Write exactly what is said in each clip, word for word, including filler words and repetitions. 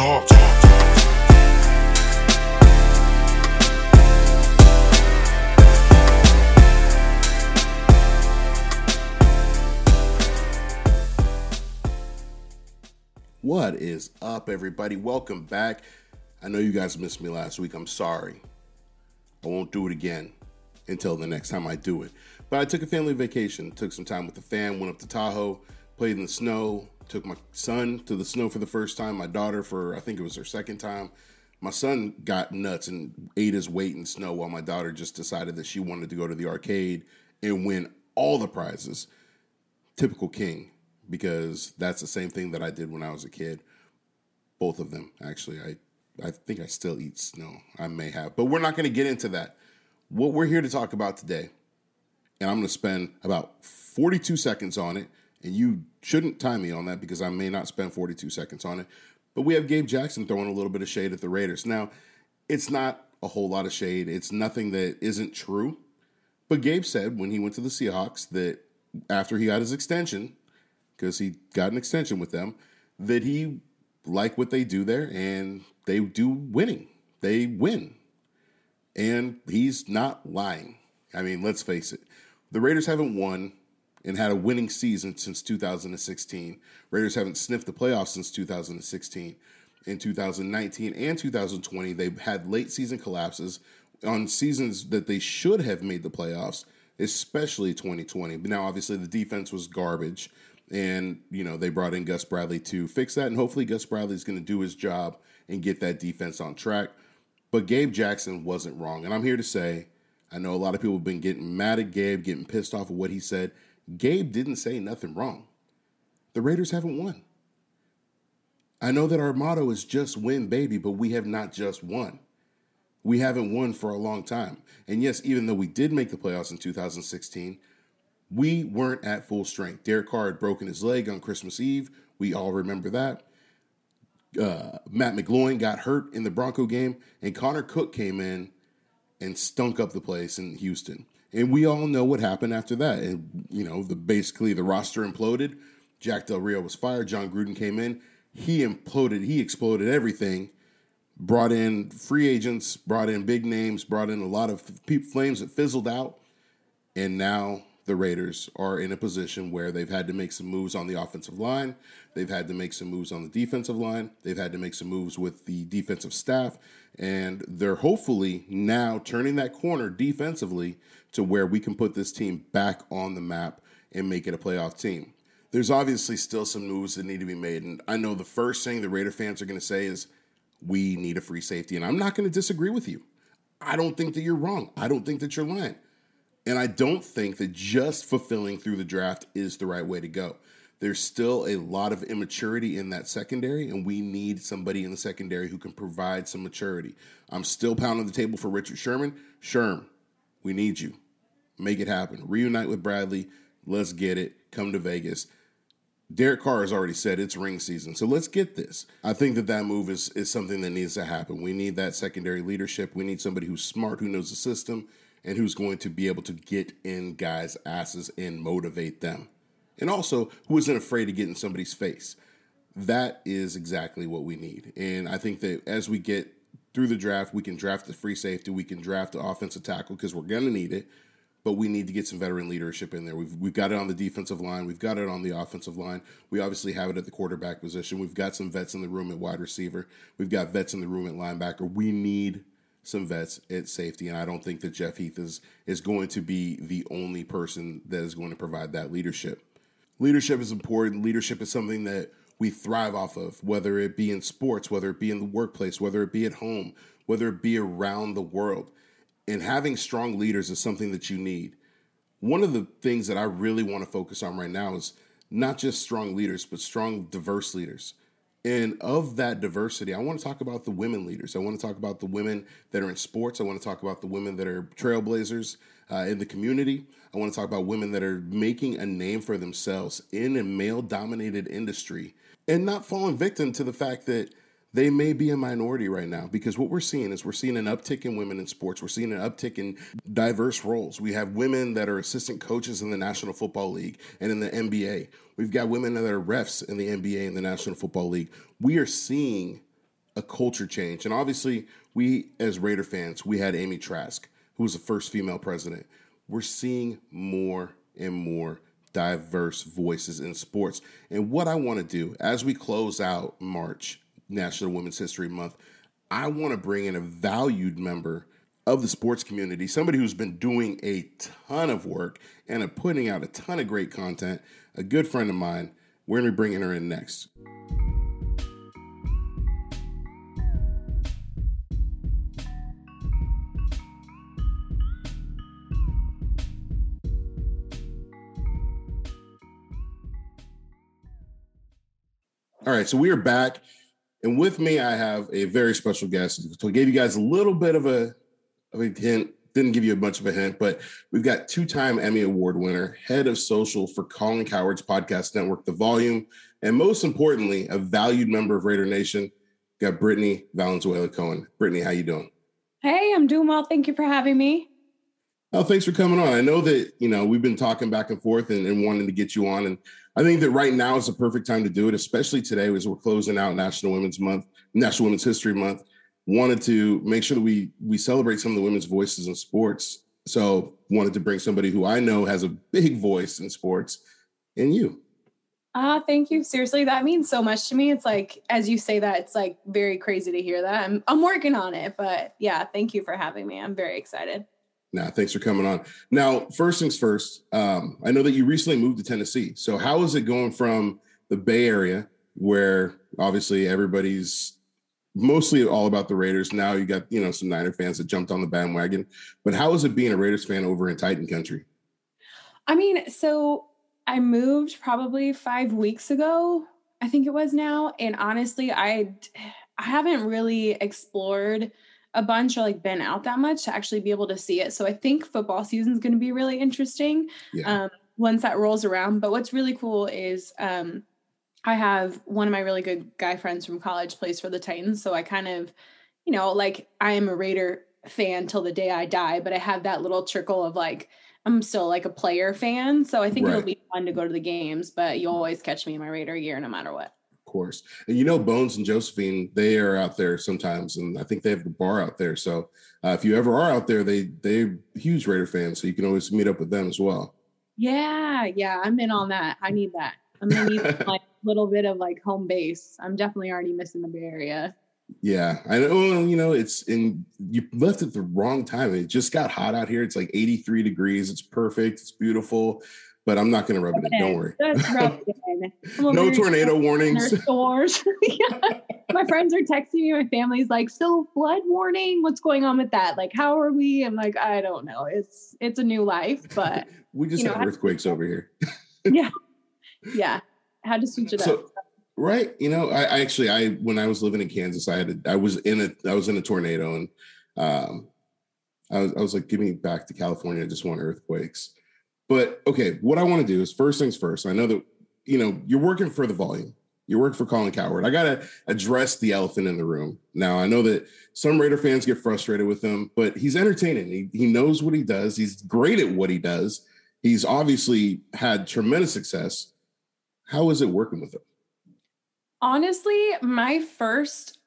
talk, talk, talk. What is up, everybody? Welcome back. I know you guys missed me last week. I'm sorry. I won't do it again until the next time I do it. But I took a family vacation, took some time with the fam, went up to Tahoe, played in the snow, took my son to the snow for the first time, my daughter for, I think it was her second time. My son got nuts and ate his weight in snow while my daughter just decided that she wanted to go to the arcade and win all the prizes. Typical king. Because that's the same thing that I did when I was a kid. Both of them, actually. I, I think I still eat snow. I may have. But we're not going to get into that. What we're here to talk about today, and I'm going to spend about forty-two seconds on it, and you shouldn't time me on that because I may not spend forty-two seconds on it, but we have Gabe Jackson throwing a little bit of shade at the Raiders. Now, it's not a whole lot of shade. It's nothing that isn't true. But Gabe said when he went to the Seahawks that after he got his extension, because he got an extension with them, that he liked what they do there, and they do winning. They win. And he's not lying. I mean, let's face it. The Raiders haven't won and had a winning season since two thousand sixteen. Raiders haven't sniffed the playoffs since two thousand sixteen. In two thousand nineteen and two thousand twenty, they had late season collapses on seasons that they should have made the playoffs, especially twenty twenty. But now, obviously, the defense was garbage. And, you know, they brought in Gus Bradley to fix that. And hopefully Gus Bradley's going to do his job and get that defense on track. But Gabe Jackson wasn't wrong. And I'm here to say, I know a lot of people have been getting mad at Gabe, getting pissed off at what he said. Gabe didn't say nothing wrong. The Raiders haven't won. I know that our motto is just win, baby, but we have not just won. We haven't won for a long time. And yes, even though we did make the playoffs in two thousand sixteen, we weren't at full strength. Derek Carr had broken his leg on Christmas Eve. We all remember that. Uh, Matt McGloin got hurt in the Bronco game, and Connor Cook came in and stunk up the place in Houston. And we all know what happened after that. And, you know, the basically the roster imploded. Jack Del Rio was fired. John Gruden came in. He imploded. He exploded everything. Brought in free agents, brought in big names, brought in a lot of flames that fizzled out. And now the Raiders are in a position where they've had to make some moves on the offensive line. They've had to make some moves on the defensive line. They've had to make some moves with the defensive staff. And they're hopefully now turning that corner defensively to where we can put this team back on the map and make it a playoff team. There's obviously still some moves that need to be made. And I know the first thing the Raider fans are going to say is, we need a free safety. And I'm not going to disagree with you. I don't think that you're wrong. I don't think that you're lying. And I don't think that just fulfilling through the draft is the right way to go. There's still a lot of immaturity in that secondary, and we need somebody in the secondary who can provide some maturity. I'm still pounding the table for Richard Sherman. Sherm, we need you. Make it happen. Reunite with Bradley. Let's get it. Come to Vegas. Derek Carr has already said it's ring season, so let's get this. I think that that move is, is something that needs to happen. We need that secondary leadership. We need somebody who's smart, who knows the system, and who's going to be able to get in guys' asses and motivate them. And also, who isn't afraid to get in somebody's face. That is exactly what we need. And I think that as we get through the draft, we can draft the free safety, we can draft the offensive tackle because we're going to need it, but we need to get some veteran leadership in there. We've, we've got it on the defensive line. We've got it on the offensive line. We obviously have it at the quarterback position. We've got some vets in the room at wide receiver. We've got vets in the room at linebacker. We need some vets at safety, and I don't think that Jeff Heath is, is going to be the only person that is going to provide that leadership. Leadership is important. Leadership is something that we thrive off of, whether it be in sports, whether it be in the workplace, whether it be at home, whether it be around the world. And having strong leaders is something that you need. One of the things that I really want to focus on right now is not just strong leaders, but strong, diverse leaders. And of that diversity, I want to talk about the women leaders. I want to talk about the women that are in sports. I want to talk about the women that are trailblazers uh, in the community. I want to talk about women that are making a name for themselves in a male-dominated industry and not falling victim to the fact that they may be a minority right now, because what we're seeing is we're seeing an uptick in women in sports. We're seeing an uptick in diverse roles. We have women that are assistant coaches in the National Football League and in the N B A. We've got women that are refs in the N B A and the National Football League. We are seeing a culture change. And obviously, we as Raider fans, we had Amy Trask, who was the first female president. We're seeing more and more diverse voices in sports. And what I want to do as we close out March, National Women's History Month, I want to bring in a valued member of the sports community, somebody who's been doing a ton of work and putting out a ton of great content, a good friend of mine. We're going to be bringing her in next. All right, so we are back, and with me, I have a very special guest. So I gave you guys a little bit of a, of a hint, didn't give you a bunch of a hint, but we've got two-time Emmy Award winner, head of social for Colin Coward's podcast network, The Volume, and most importantly, a valued member of Raider Nation, got Brittany Valenzuela Cohen. Brittany, how you doing? Hey, I'm doing well. Thank you for having me. Oh, thanks for coming on. I know that, you know, we've been talking back and forth and, and wanting to get you on. And I think that right now is the perfect time to do it, especially today as we're closing out National Women's Month, National Women's History Month. Wanted to make sure that we we celebrate some of the women's voices in sports. So wanted to bring somebody who I know has a big voice in sports and you. Ah, uh, thank you. Seriously, that means so much to me. It's like, as you say that, it's like very crazy to hear that. I'm I'm working on it, but yeah, thank you for having me. I'm very excited. Nah, thanks for coming on. Now, first things first, um, I know that you recently moved to Tennessee. So how is it going from the Bay Area, where obviously everybody's mostly all about the Raiders? Now you got, you know, some Niner fans that jumped on the bandwagon. But how is it being a Raiders fan over in Titan country? I mean, so I moved probably five weeks ago, I think it was now. And honestly, I, I haven't really explored a bunch or like been out that much to actually be able to see it. So I think football season is going to be really interesting yeah. um, once that rolls around. But what's really cool is um, I have one of my really good guy friends from college plays for the Titans. So I kind of, you know, like I am a Raider fan till the day I die, but I have that little trickle of like, I'm still like a player fan. So I think right. It'll be fun to go to the games, but you'll always catch me in my Raider gear no matter what. Course. And you know, Bones and Josephine, they are out there sometimes, and I think they have the bar out there. So uh, if you ever are out there, they they're huge Raider fans, so you can always meet up with them as well. Yeah, yeah, I'm in on that. I need that. I'm gonna need like a little bit of like home base. I'm definitely already missing the Bay Area. Yeah, I know. You know, it's in you left at the wrong time. It just got hot out here. It's like eighty-three degrees. It's perfect. It's beautiful. But I'm not going to rub it in. Don't worry. That's rubbed in. No tornado warnings. Yeah. My friends are texting me. My family's like, "So flood warning? What's going on with that? Like, how are we?" I'm like, I don't know. It's it's a new life, but we just have earthquakes over here. yeah, yeah. Had to switch it so, up. Right. You know, I, I actually, I when I was living in Kansas, I had a, I was in a I was in a tornado, and um, I was I was like, "Give me back to California. I just want earthquakes." But, okay, what I want to do is first things first. I know that, you know, you're working for The Volume. You're working for Colin Coward. I got to address the elephant in the room. Now, I know that some Raider fans get frustrated with him, but he's entertaining. He, he knows what he does. He's great at what he does. He's obviously had tremendous success. How is it working with him? Honestly, my first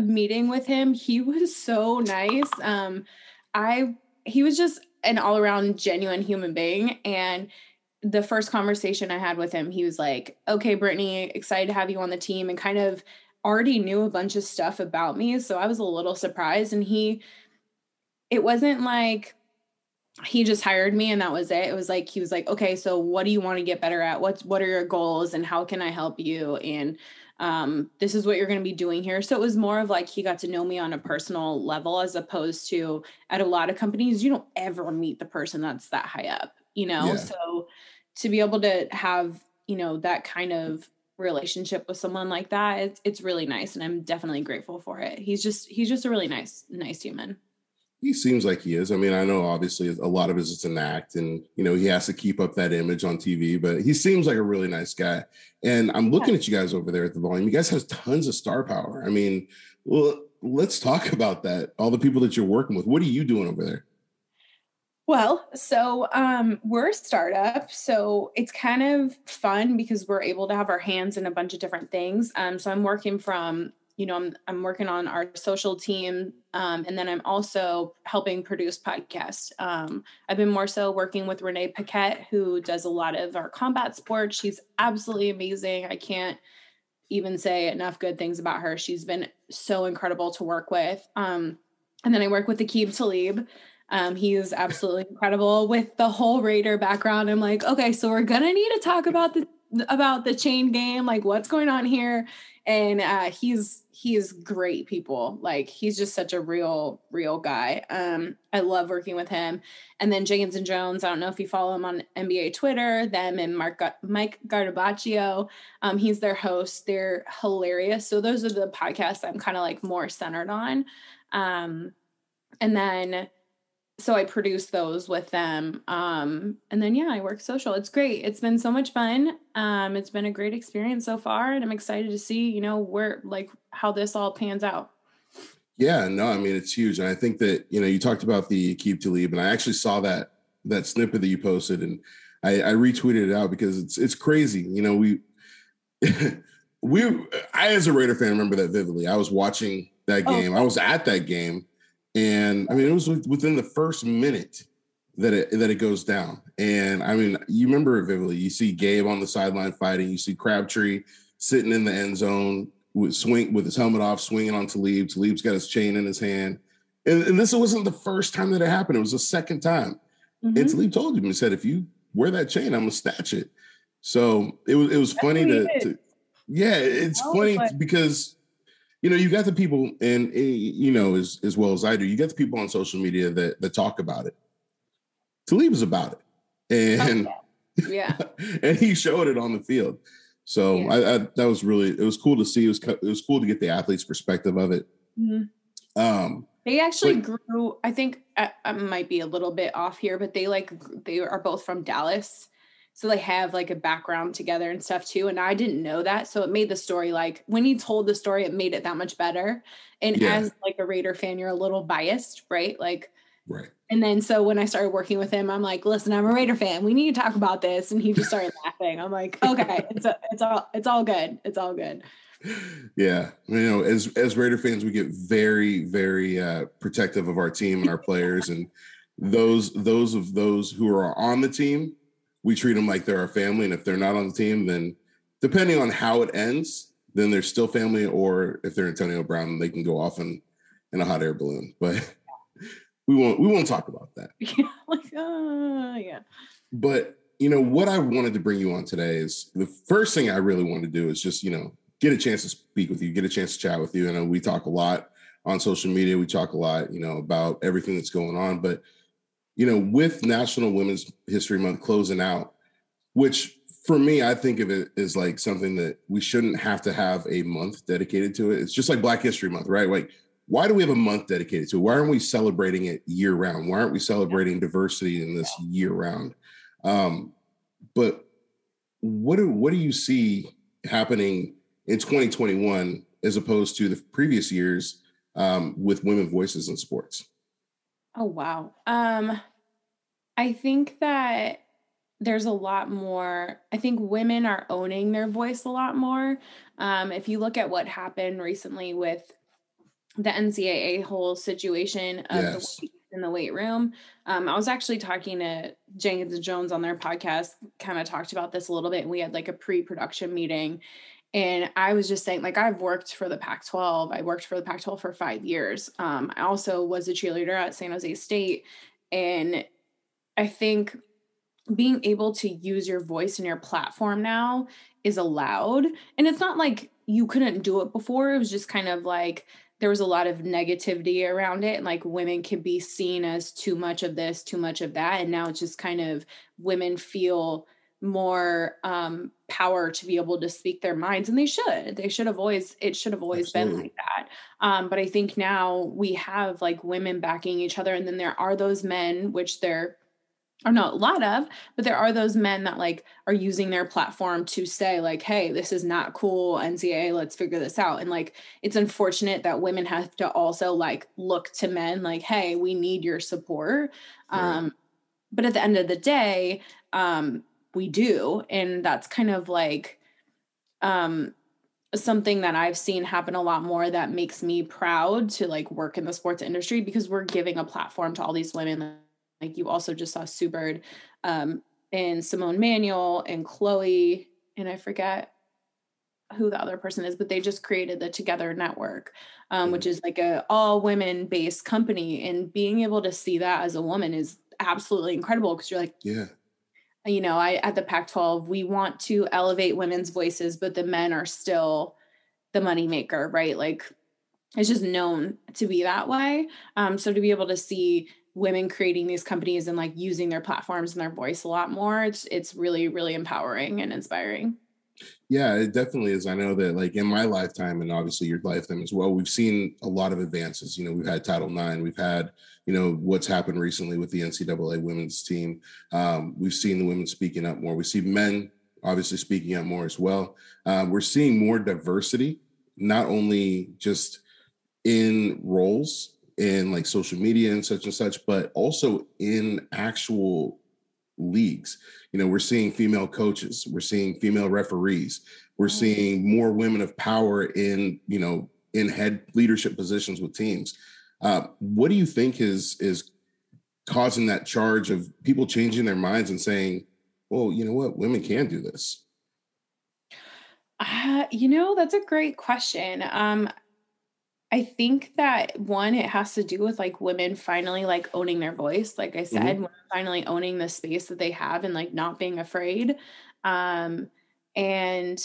meeting with him, he was so nice. Um, I he was just... an all-around genuine human being. And the first conversation I had with him, he was like, "Okay, Brittany, excited to have you on the team," and kind of already knew a bunch of stuff about me. So I was a little surprised. And he, it wasn't like he just hired me and that was it. It was like, he was like, "Okay, so what do you want to get better at? What's, what are your goals and how can I help you? And um, this is what you're going to be doing here." So it was more of like, he got to know me on a personal level, as opposed to at a lot of companies, you don't ever meet the person that's that high up, you know? Yeah. So to be able to have, you know, that kind of relationship with someone like that, it's, it's really nice. And I'm definitely grateful for it. He's just, he's just a really nice, nice human. He seems like he is. I mean, I know obviously a lot of it is an act, and, you know, he has to keep up that image on T V, but he seems like a really nice guy. And I'm looking yeah. at you guys over there at The Volume. You guys have tons of star power. I mean, well, let's talk about that. All the people that you're working with, what are you doing over there? Well, so um, we're a startup, so it's kind of fun because we're able to have our hands in a bunch of different things. Um, so I'm working from you know, I'm, I'm working on our social team. Um, and then I'm also helping produce podcasts. Um, I've been more so working with Renee Paquette, who does a lot of our combat sports. She's absolutely amazing. I can't even say enough good things about her. She's been so incredible to work with. Um, and then I work with Aqib Talib. Um, he is absolutely incredible with the whole Raider background. I'm like, okay, so we're going to need to talk about the, about the chain game, like what's going on here. And, uh, he's, he is great people. Like he's just such a real, real guy. Um, I love working with him. And then James and Jones, I don't know if you follow him on N B A Twitter, them and Mark, Mike Gardabaccio. Um, he's their host. They're hilarious. So those are the podcasts I'm kind of like more centered on. Um, and then, so I produce those with them. Um, and then, yeah, I work social. It's great. It's been so much fun. Um, it's been a great experience so far. And I'm excited to see, you know, where, like how this all pans out. Yeah, no, I mean, it's huge. And I think that, you know, you talked about the Aqib Talib, and I actually saw that, that snippet that you posted, and I, I retweeted it out because it's, it's crazy. You know, we, we, I, as a Raider fan, remember that vividly. I was watching that game. Oh. I was at that game. And I mean, it was within the first minute that it that it goes down. And I mean, you remember it vividly. You see Gabe on the sideline fighting. You see Crabtree sitting in the end zone with swing with his helmet off, swinging on Talib. Talib's got his chain in his hand. And, and this wasn't the first time that it happened. It was the second time. Mm-hmm. And Talib told him, he said, "If you wear that chain, I'm gonna snatch it." So it was it was That's funny to, to yeah, it's oh, funny but- because. You know, you got the people, and you know as as well as I do, you got the people on social media that that talk about it. Talib is about it, and oh, yeah, yeah. and he showed it on the field. So yeah. I, I that was really it was cool to see. It was it was cool to get the athlete's perspective of it. Mm-hmm. Um, they actually but, grew. I think I, I might be a little bit off here, but they like they are both from Dallas. So they have like a background together and stuff too. And I didn't know that. So it made the story like when he told the story, it made it that much better. And yeah. as like a Raider fan, you're a little biased, right? Like, right. And then, so when I started working with him, I'm like, listen, I'm a Raider fan. We need to talk about this. And he just started laughing. I'm like, okay, it's a, it's all, it's all good. It's all good. Yeah. You know, as, as Raider fans, we get very, very uh, protective of our team and our players and those, those of those who are on the team. We treat them like they're our family. And if they're not on the team, then depending on how it ends, then they're still family. Or if they're Antonio Brown, they can go off in, in a hot air balloon. But we won't we won't talk about that. Yeah, like, uh, yeah. But, you know, what I wanted to bring you on today is the first thing I really want to do is just, you know, get a chance to speak with you, get a chance to chat with you. And we talk a lot on social media. We talk a lot, you know, about everything that's going on. But you know, with National Women's History Month closing out, which for me, I think of it as like something that we shouldn't have to have a month dedicated to it. It's just like Black History Month, right? Like, why do we have a month dedicated to it? Why aren't we celebrating it year round? Why aren't we celebrating diversity in this year round? Um, but what do, what do you see happening in twenty twenty-one as opposed to the previous years um, with women voices in sports? Oh, wow. Um, I think that there's a lot more. I think women are owning their voice a lot more. Um, if you look at what happened recently with the N C double A whole situation of yes. the weight in the weight room, um, I was actually talking to James and Jones on their podcast, kind of talked about this a little bit. And we had like a pre-production meeting. And I was just saying, like, I've worked for the Pac twelve. I worked for the Pac twelve for five years. Um, I also was a cheerleader at San Jose State. And I think being able to use your voice and your platform now is allowed. And it's not like you couldn't do it before. It was just kind of like there was a lot of negativity around it. And like women can be seen as too much of this, too much of that. And now it's just kind of women feel more um, power to be able to speak their minds. And they should, they should have always, it should have always Absolutely. Been like that. Um, but I think now we have like women backing each other. And then there are those men, which there are not a lot of, but there are those men that like are using their platform to say like, hey, this is not cool, N C double A, let's figure this out. And like, it's unfortunate that women have to also like look to men like, hey, we need your support. Right. Um, but at the end of the day, um, we do. And that's kind of like, um, something that I've seen happen a lot more that makes me proud to like work in the sports industry, because we're giving a platform to all these women. Like you also just saw Sue Bird um, and Simone Manuel and Chloe, and I forget who the other person is, but they just created the Together Network, um, which is like a all women based company. And being able to see that as a woman is absolutely incredible. Cause you're like, yeah, you know, I, at the Pac twelve, we want to elevate women's voices, but the men are still the moneymaker, right? Like it's just known to be that way. Um, so to be able to see women creating these companies and like using their platforms and their voice a lot more, it's, it's really, really empowering and inspiring. Yeah, it definitely is. I know that like in my lifetime, and obviously your lifetime as well, we've seen a lot of advances. You know, we've had Title nine, we've had, you know, what's happened recently with the N C double A women's team. Um, we've seen the women speaking up more. We see men obviously speaking up more as well. Uh, we're seeing more diversity, not only just in roles in like social media and such and such, but also in actual leagues. You know, we're seeing female coaches, we're seeing female referees, we're seeing more women of power in, you know, in head leadership positions with teams. Uh, what do you think is is causing that charge of people changing their minds and saying, well, you know what, women can do this? Uh, you know, that's a great question. Um, I think that one, it has to do with like women finally like owning their voice. Like I said, mm-hmm. women finally owning the space that they have and like not being afraid. Um, and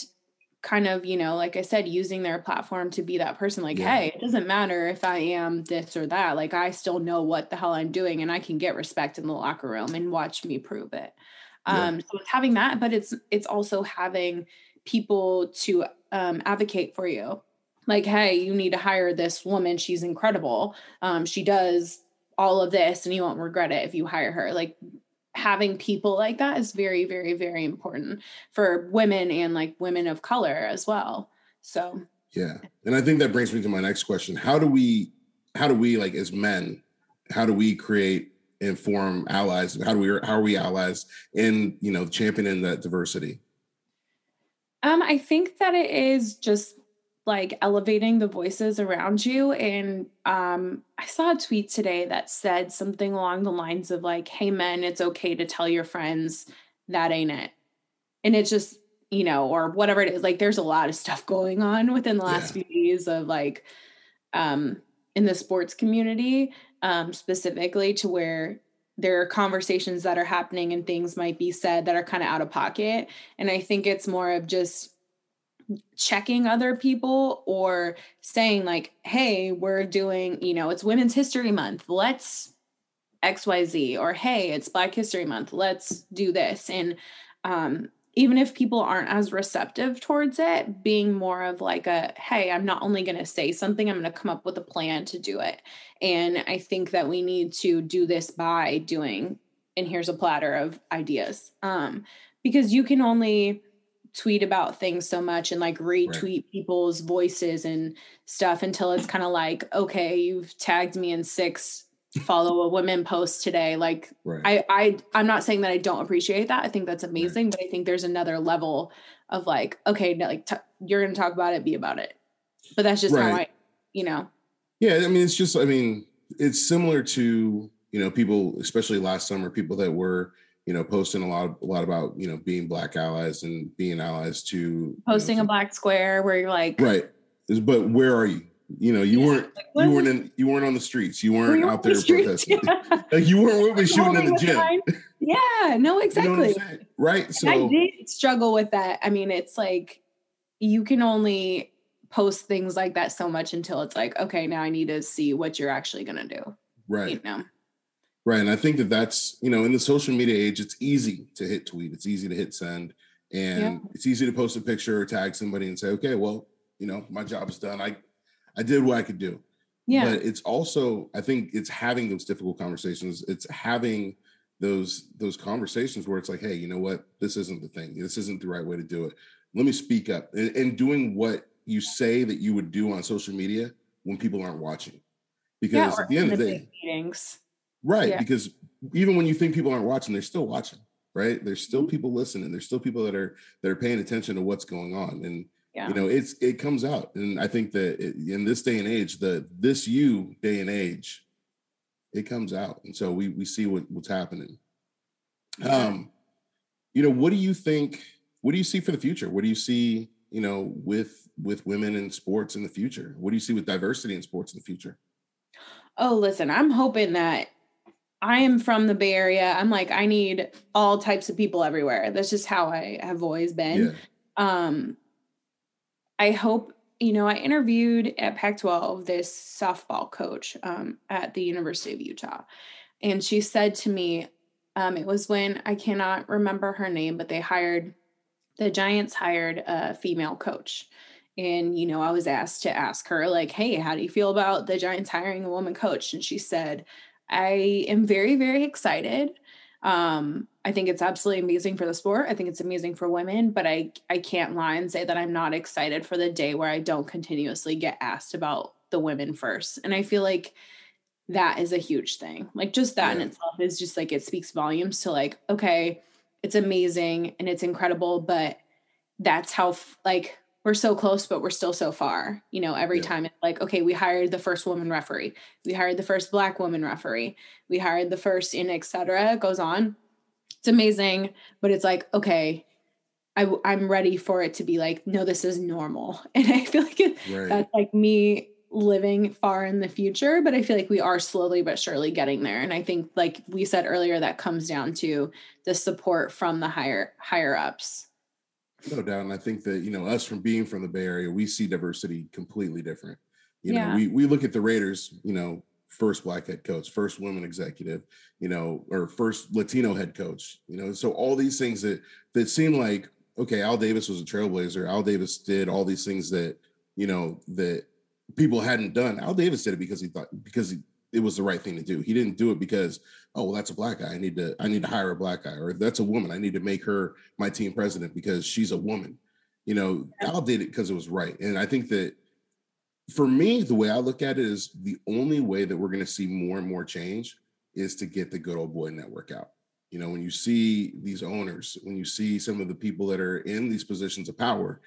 kind of, you know, like I said, using their platform to be that person, like, yeah. hey, it doesn't matter if I am this or that, like, I still know what the hell I'm doing and I can get respect in the locker room and watch me prove it. Um, yeah. So it's having that, but it's, it's also having people to um, advocate for you. Like, hey, you need to hire this woman. She's incredible. Um, she does all of this and you won't regret it if you hire her. Like having people like that is very, very, very important for women and like women of color as well. So, yeah. And I think that brings me to my next question. How do we, how do we like as men, how do we create and form allies? How do we, how are we allies in, you know, championing that diversity? Um, I think that it is just like elevating the voices around you. And um, I saw a tweet today that said something along the lines of like, hey men, it's okay to tell your friends that ain't it. And it's just, you know, or whatever it is. Like there's a lot of stuff going on within the last yeah. few days of like um, in the sports community um, specifically, to where there are conversations that are happening and things might be said that are kind of out of pocket. And I think it's more of just checking other people or saying like, hey, we're doing, you know, it's Women's History Month, let's X Y Z, or hey, it's Black History Month, let's do this. And um, even if people aren't as receptive towards it, being more of like a, hey, I'm not only going to say something, I'm going to come up with a plan to do it. And I think that we need to do this by doing, and here's a platter of ideas. Um, because you can only tweet about things so much and like retweet right. people's voices and stuff until it's kind of like, okay, you've tagged me in six follow a woman posts today. Like right. I, I, I'm not saying that I don't appreciate that. I think that's amazing, right. but I think there's another level of like, okay, no, like t- you're going to talk about it, be about it. But that's just right. how I, you know? Yeah. I mean, it's just, I mean, it's similar to, you know, people, especially last summer, people that were, you know, posting a lot, a lot about, you know, being Black allies and being allies to posting, you know, a Black square where you're like, right. But where are you? You know, you yeah. weren't, like, you weren't in, you weren't on the streets. You weren't we were out there the protesting. Yeah. Like you weren't with me shooting at the gym. Time. Yeah, no, exactly. You know right. So and I did struggle with that. I mean, it's like, you can only post things like that so much until it's like, okay, now I need to see what you're actually going to do. Right. You know? Right. And I think that that's, you know, in the social media age, it's easy to hit tweet. It's easy to hit send. And yeah. it's easy to post a picture or tag somebody and say, okay, well, you know, my job is done. I, I did what I could do. Yeah. But it's also, I think it's having those difficult conversations. It's having those, those conversations where it's like, hey, you know what? This isn't the thing. This isn't the right way to do it. Let me speak up. And, and doing what you say that you would do on social media when people aren't watching. Because yeah, at the end of the day, meetings. Right. Yeah. Because even when you think people aren't watching, they're still watching, right? There's still people listening. There's still people that are, that are paying attention to what's going on. And yeah. you know, it's, it comes out. And I think that it, in this day and age, the, this you day and age, it comes out. And so we, we see what, what's happening. Yeah. Um, you know, what do you think, what do you see for the future? What do you see, you know, with, with women in sports in the future? What do you see with diversity in sports in the future? Oh, listen, I'm hoping that I am from the Bay Area. I'm like, I need all types of people everywhere. That's just how I have always been. Yeah. Um, I hope, you know, I interviewed at Pac twelve this softball coach um, at the University of Utah. And she said to me, um, it was when, I cannot remember her name, but they hired, the Giants hired a female coach. And, you know, I was asked to ask her, like, hey, how do you feel about the Giants hiring a woman coach? And she said, I am very, very excited. Um, I think it's absolutely amazing for the sport. I think it's amazing for women, but I, I can't lie and say that I'm not excited for the day where I don't continuously get asked about the women first. And I feel like that is a huge thing. Like just that yeah. in itself is just like, it speaks volumes to like, okay, it's amazing and it's incredible, but that's how like, we're so close, but we're still so far, you know, every yeah. time it's like, okay, we hired the first woman referee. We hired the first black woman referee. We hired the first in et cetera. It goes on. It's amazing, but it's like, okay, I, I'm ready for it to be like, no, this is normal. And I feel like it, right. that's like me living far in the future, but I feel like we are slowly but surely getting there. And I think like we said earlier, that comes down to the support from the higher, higher ups. No doubt. And I think that, you know, us from being from the Bay Area, we see diversity completely different. You yeah. know, we, we look at the Raiders, you know, first black head coach, first woman executive, you know, or first Latino head coach, you know, so all these things that, that seem like, okay, Al Davis was a trailblazer. Al Davis did all these things that, you know, that people hadn't done. Al Davis did it because he thought, because he, it was the right thing to do. He didn't do it because, oh, well, that's a black guy. I need to, I need to hire a black guy, or that's a woman. I need to make her my team president because she's a woman. You know, yeah. Al did it because it was right. And I think that for me, the way I look at it is the only way that we're going to see more and more change is to get the good old boy network out. You know, when you see these owners, when you see some of the people that are in these positions of power,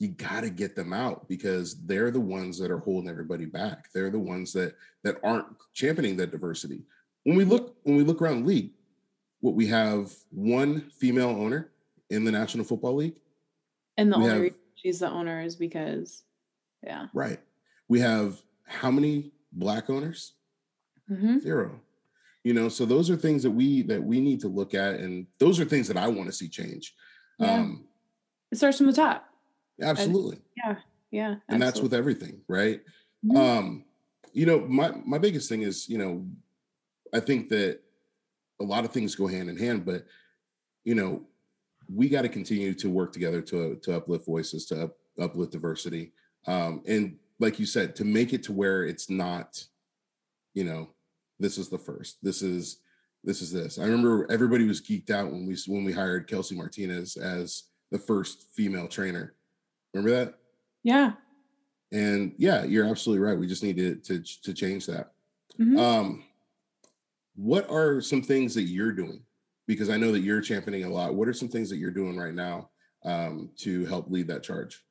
you got to get them out because they're the ones that are holding everybody back. They're the ones that, that aren't championing that diversity. When we look, when we look around the league, what we have one female owner in the National Football League. And the only reason she's the owner is because, yeah. Right. We have how many black owners? Mm-hmm. Zero. You know, so those are things that we, that we need to look at. And those are things that I want to see change. Yeah. Um, it starts from the top. Absolutely. Yeah. Yeah. Absolutely. And that's with everything. Right. Mm-hmm. Um, you know, my, my biggest thing is, you know, I think that a lot of things go hand in hand, but you know, we got to continue to work together to, to uplift voices, to up, uplift diversity. Um, and like you said, to make it to where it's not, you know, this is the first, this is, this is this. I remember everybody was geeked out when we, when we hired Kelsey Martinez as the first female trainer. Remember that? Yeah. And yeah, you're absolutely right. We just need to to, to change that. Mm-hmm. Um, what are some things that you're doing? Because I know that you're championing a lot. What are some things that you're doing right now um, to help lead that charge?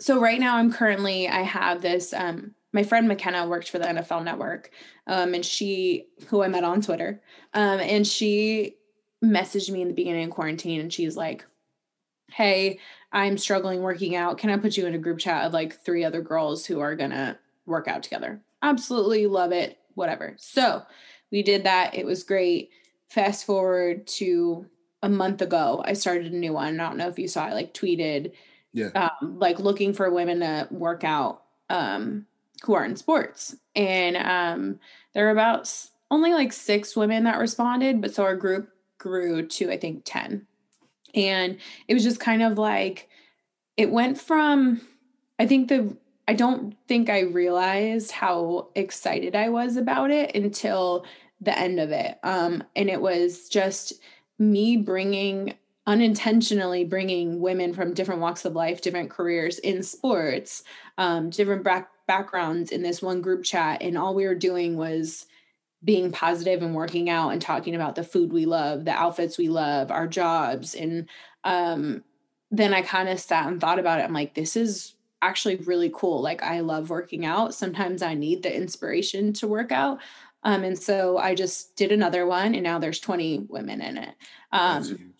So right now I'm currently, I have this, um, my friend McKenna worked for the N F L Network um, and she, who I met on Twitter, um, and she messaged me in the beginning of quarantine and she's like, hey, I'm struggling working out. Can I put you in a group chat of like three other girls who are going to work out together? Absolutely love it. Whatever. So we did that. It was great. Fast forward to a month ago, I started a new one. I don't know if you saw, I like tweeted, yeah. um, like looking for women to work out um, who are in sports. And um, there were about only like six women that responded. But so our group grew to, I think, ten. And it was just kind of like, it went from, I think the, I don't think I realized how excited I was about it until the end of it. Um, and it was just me bringing, unintentionally bringing women from different walks of life, different careers in sports, um, different back, backgrounds in this one group chat. And all we were doing was being positive and working out and talking about the food we love, the outfits we love, our jobs. And, um, then I kind of sat and thought about it. I'm like, this is actually really cool. Like, I love working out. Sometimes I need the inspiration to work out. Um, and so I just did another one, and now there's twenty women in it. Um, That's huge.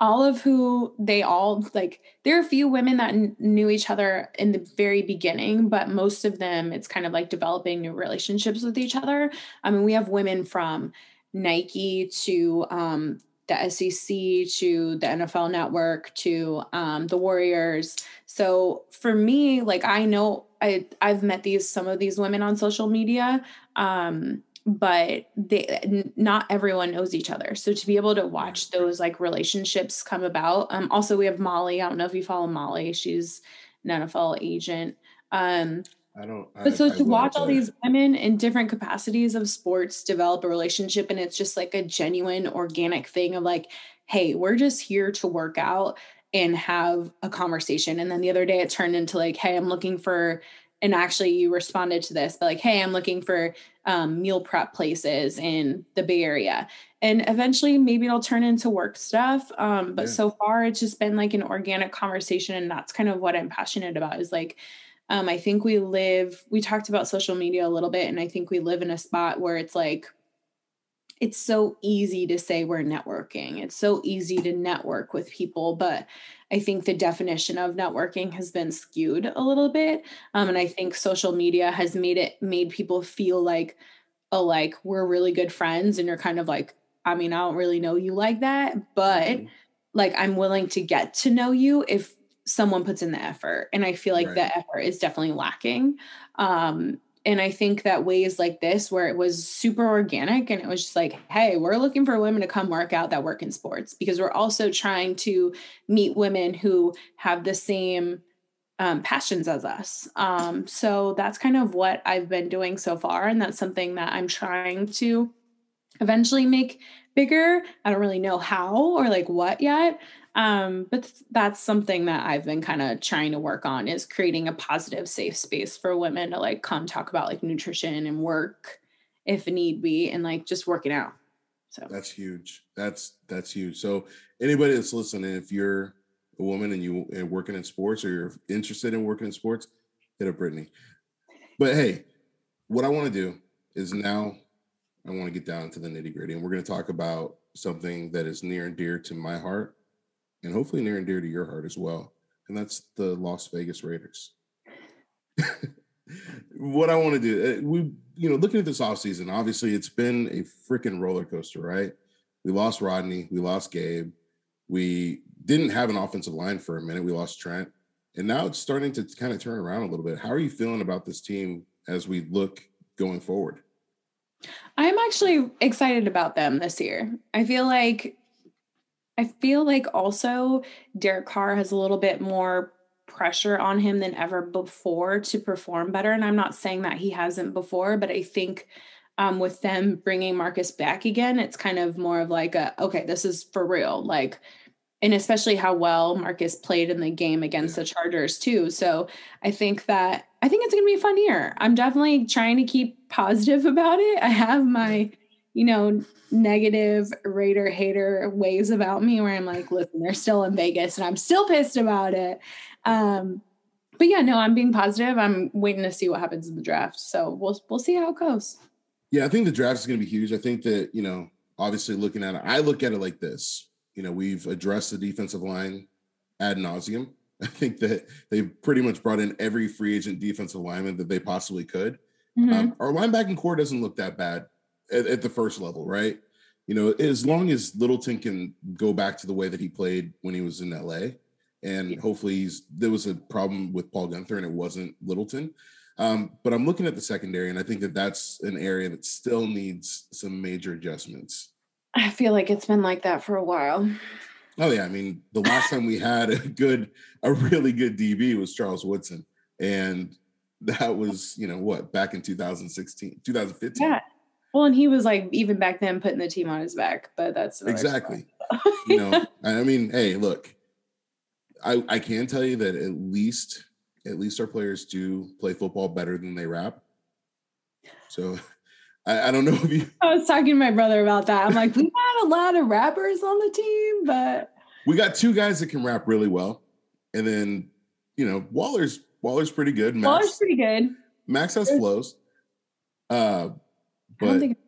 All of who they all like, there are a few women that n- knew each other in the very beginning, but most of them, it's kind of like developing new relationships with each other. I mean, we have women from Nike to, um, the S E C to the N F L Network to um, the Warriors. So for me, like, I know I, I've met these, some of these women on social media, um, but they, not everyone knows each other. So to be able to watch those like relationships come about. Um, also, we have Molly. I don't know if you follow Molly. She's an N F L agent. Um, I don't. I, but so I, to I watch all these women in different capacities of sports develop a relationship, and it's just like a genuine organic thing of like, hey, we're just here to work out and have a conversation. And then the other day it turned into like, hey, I'm looking for, and actually you responded to this, but like, hey, I'm looking for um, meal prep places in the Bay Area. And eventually maybe it'll turn into work stuff. Um, but yeah. So far it's just been like an organic conversation. And that's kind of what I'm passionate about is like, Um, I think we live, we talked about social media a little bit, and I think we live in a spot where it's like, it's so easy to say we're networking. It's so easy to network with people, but I think the definition of networking has been skewed a little bit. Um, and I think social media has made it, made people feel like, oh, like we're really good friends. And you're kind of like, I mean, I don't really know you like that, but mm-hmm. like, I'm willing to get to know you if someone puts in the effort. And I feel like right. the effort is definitely lacking. Um, and I think that ways like this, where it was super organic and it was just like, hey, we're looking for women to come work out that work in sports, because we're also trying to meet women who have the same um, passions as us. Um, so that's kind of what I've been doing so far. And that's something that I'm trying to eventually make bigger. I don't really know how or like what yet. Um, but th- that's something that I've been kind of trying to work on, is creating a positive, safe space for women to like come talk about like nutrition and work if need be, and like just working out. So that's huge. That's, that's huge. So anybody that's listening, if you're a woman and you are working in sports, or you're interested in working in sports, hit up Brittany. But hey, what I want to do is now I want to get down to the nitty gritty, and we're going to talk about something that is near and dear to my heart, and hopefully near and dear to your heart as well. And that's the Las Vegas Raiders. What I want to do, we, you know, looking at this offseason, obviously it's been a freaking roller coaster, right? We lost Rodney. We lost Gabe. We didn't have an offensive line for a minute. We lost Trent. And now it's starting to kind of turn around a little bit. How are you feeling about this team as we look going forward? I'm actually excited about them this year. I feel like I feel like also Derek Carr has a little bit more pressure on him than ever before to perform better. And I'm not saying that he hasn't before, but I think um, with them bringing Marcus back again, it's kind of more of like, a, okay, this is for real. Like, and especially how well Marcus played in the game against the Chargers too. So I think that, I think it's going to be a fun year. I'm definitely trying to keep positive about it. I have my, you know, negative Raider hater ways about me where I'm like, listen, they're still in Vegas and I'm still pissed about it. Um, but yeah, no, I'm being positive. I'm waiting to see what happens in the draft. So we'll, we'll see how it goes. Yeah. I think the draft is going to be huge. I think that, you know, obviously looking at it, I look at it like this, you know, we've addressed the defensive line ad nauseum. I think that they've pretty much brought in every free agent defensive lineman that they possibly could. Mm-hmm. Um, our linebacking core doesn't look that bad. At, at the first level, right? You know, as long as Littleton can go back to the way that he played when he was in L A, and yeah. hopefully he's, there was a problem with Paul Gunther and it wasn't Littleton. Um, but I'm looking at the secondary, and I think that that's an area that still needs some major adjustments. I feel like it's been like that for a while. Oh yeah. I mean, the last time we had a good, a really good D B was Charles Woodson. And that was, you know, what, back in two thousand sixteen, two thousand fifteen. Yeah. Well, and he was like, even back then, putting the team on his back, but that's exactly, you know, I mean, hey, look, I, I can tell you that at least, at least our players do play football better than they rap. So I, I don't know if you, I was talking to my brother about that. I'm like, we got a lot of rappers on the team, but we got two guys that can rap really well. And then, you know, Waller's Waller's pretty good. Max, Waller's pretty good. Max has flows. Uh, but I don't think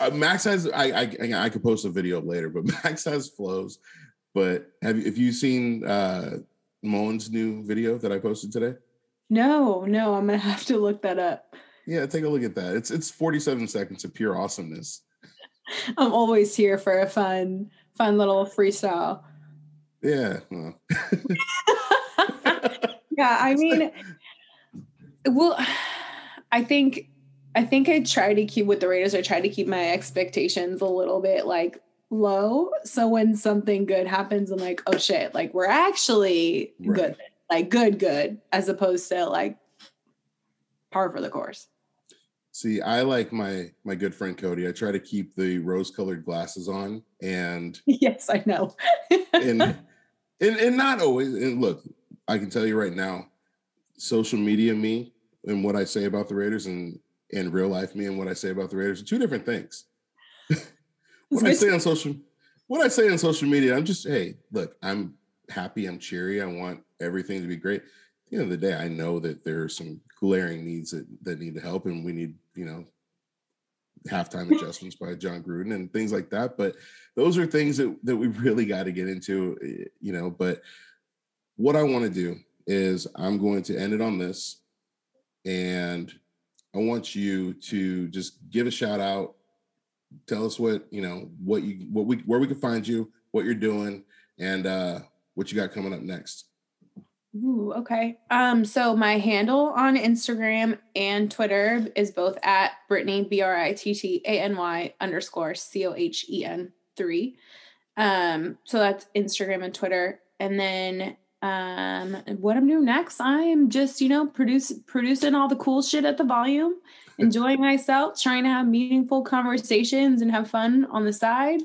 uh, Max has. I, I I could post a video later, but Max has flows. But have if you seen uh, Mullen's new video that I posted today? No, no, I'm gonna have to look that up. Yeah, take a look at that. It's it's forty-seven seconds of pure awesomeness. I'm always here for a fun, fun little freestyle. Yeah. Well. Yeah, I mean, well, I think I think I try to keep with the Raiders. I try to keep my expectations a little bit like low. So when something good happens, I'm like, oh shit, like we're actually right. good, like good, good, as opposed to like par for the course. See, I like my my good friend Cody. I try to keep the rose-colored glasses on, and yes, I know. and, and and not always. And look, I can tell you right now, social media me and what I say about the Raiders, and and real life me and what I say about the Raiders are two different things. what I say on social, what I say on social media, I'm just hey, look, I'm happy, I'm cheery, I want everything to be great. At the end of the day, I know that there are some glaring needs that, that need help, and we need, you know, halftime adjustments by John Gruden and things like that. But those are things that, that we really got to get into, you know. But what I want to do is I'm going to end it on this, and I want you to just give a shout out. Tell us what, you know, what you, what we, where we can find you, what you're doing, and uh, what you got coming up next. Ooh, okay. Um, so my handle on Instagram and Twitter is both at Brittany, B R I T T A N Y underscore C O H E N three. Um, so that's Instagram and Twitter. And then um, what I'm doing next, I am just, you know, produce, producing all the cool shit at the Volume, enjoying myself, trying to have meaningful conversations and have fun on the side.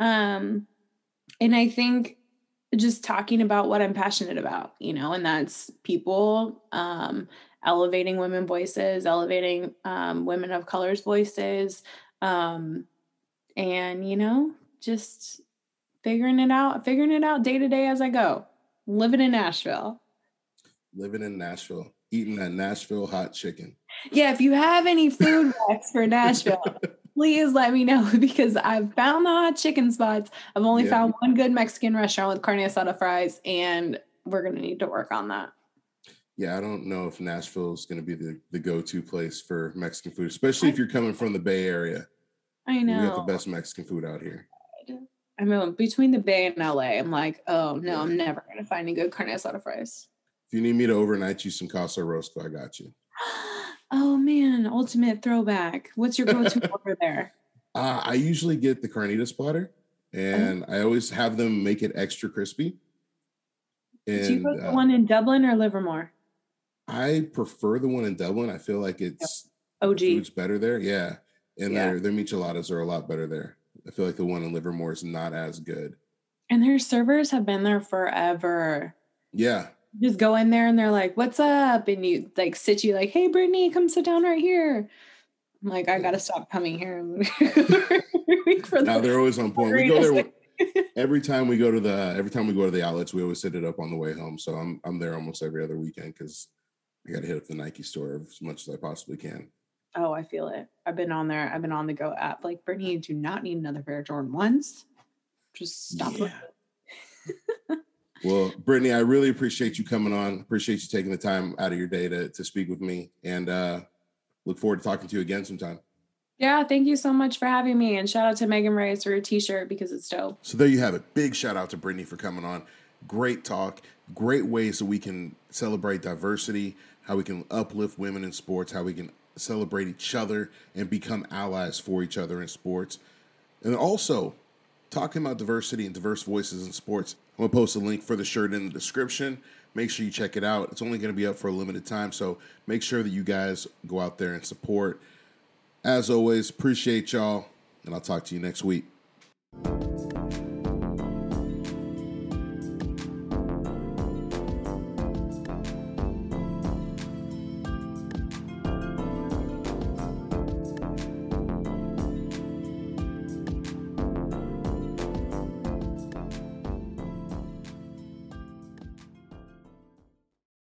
Um, and I think just talking about what I'm passionate about, you know, and that's people, um, elevating women voices, elevating, um, women of color's voices. Um, and, you know, just figuring it out, figuring it out day to day as I go. Living in Nashville. Living in Nashville, eating that Nashville hot chicken. Yeah. If you have any food recs for Nashville, please let me know, because I've found the hot chicken spots. I've only yeah. found one good Mexican restaurant with carne asada fries, and we're going to need to work on that. Yeah, I don't know if Nashville is going to be the, the go-to place for Mexican food, especially if you're coming from the Bay Area. I know. We got the best Mexican food out here. I mean, between the Bay and L A, I'm like, oh, no, yeah. I'm never going to find a good carne asada fries. If you need me to overnight you some Casa Rosco, I got you. Oh, man, ultimate throwback. What's your go-to order there? Uh, I usually get the carnitas platter, and oh. I always have them make it extra crispy. And, do you go to uh, the one in Dublin or Livermore? I prefer the one in Dublin. I feel like it's O G. The food's better there. Yeah, and yeah. Their, their micheladas are a lot better there. I feel like the one in Livermore is not as good. And their servers have been there forever. Yeah. Just go in there and they're like, what's up? And you like sit you like, hey, Brittany, come sit down right here. I'm like, I got to stop coming here. for no, the they're always on point. We go there one, every time we go to the, every time we go to the outlets, we always sit it up on the way home. So I'm, I'm there almost every other weekend, because I got to hit up the Nike store as much as I possibly can. Oh, I feel it. I've been on there. I've been on the Go app. Like, Brittany, you do not need another pair of Jordan ones. Just stop yeah. it. Well, Brittany, I really appreciate you coming on. Appreciate you taking the time out of your day to, to speak with me, and uh, look forward to talking to you again sometime. Yeah, thank you so much for having me, and shout out to Megan Reyes for her t-shirt, because it's dope. So there you have it. Big shout out to Brittany for coming on. Great talk, great ways that we can celebrate diversity, how we can uplift women in sports, how we can celebrate each other and become allies for each other in sports. And also, talking about diversity and diverse voices in sports, I'm going to post a link for the shirt in the description. Make sure you check it out. It's only going to be up for a limited time, so make sure that you guys go out there and support. As always, appreciate y'all, and I'll talk to you next week.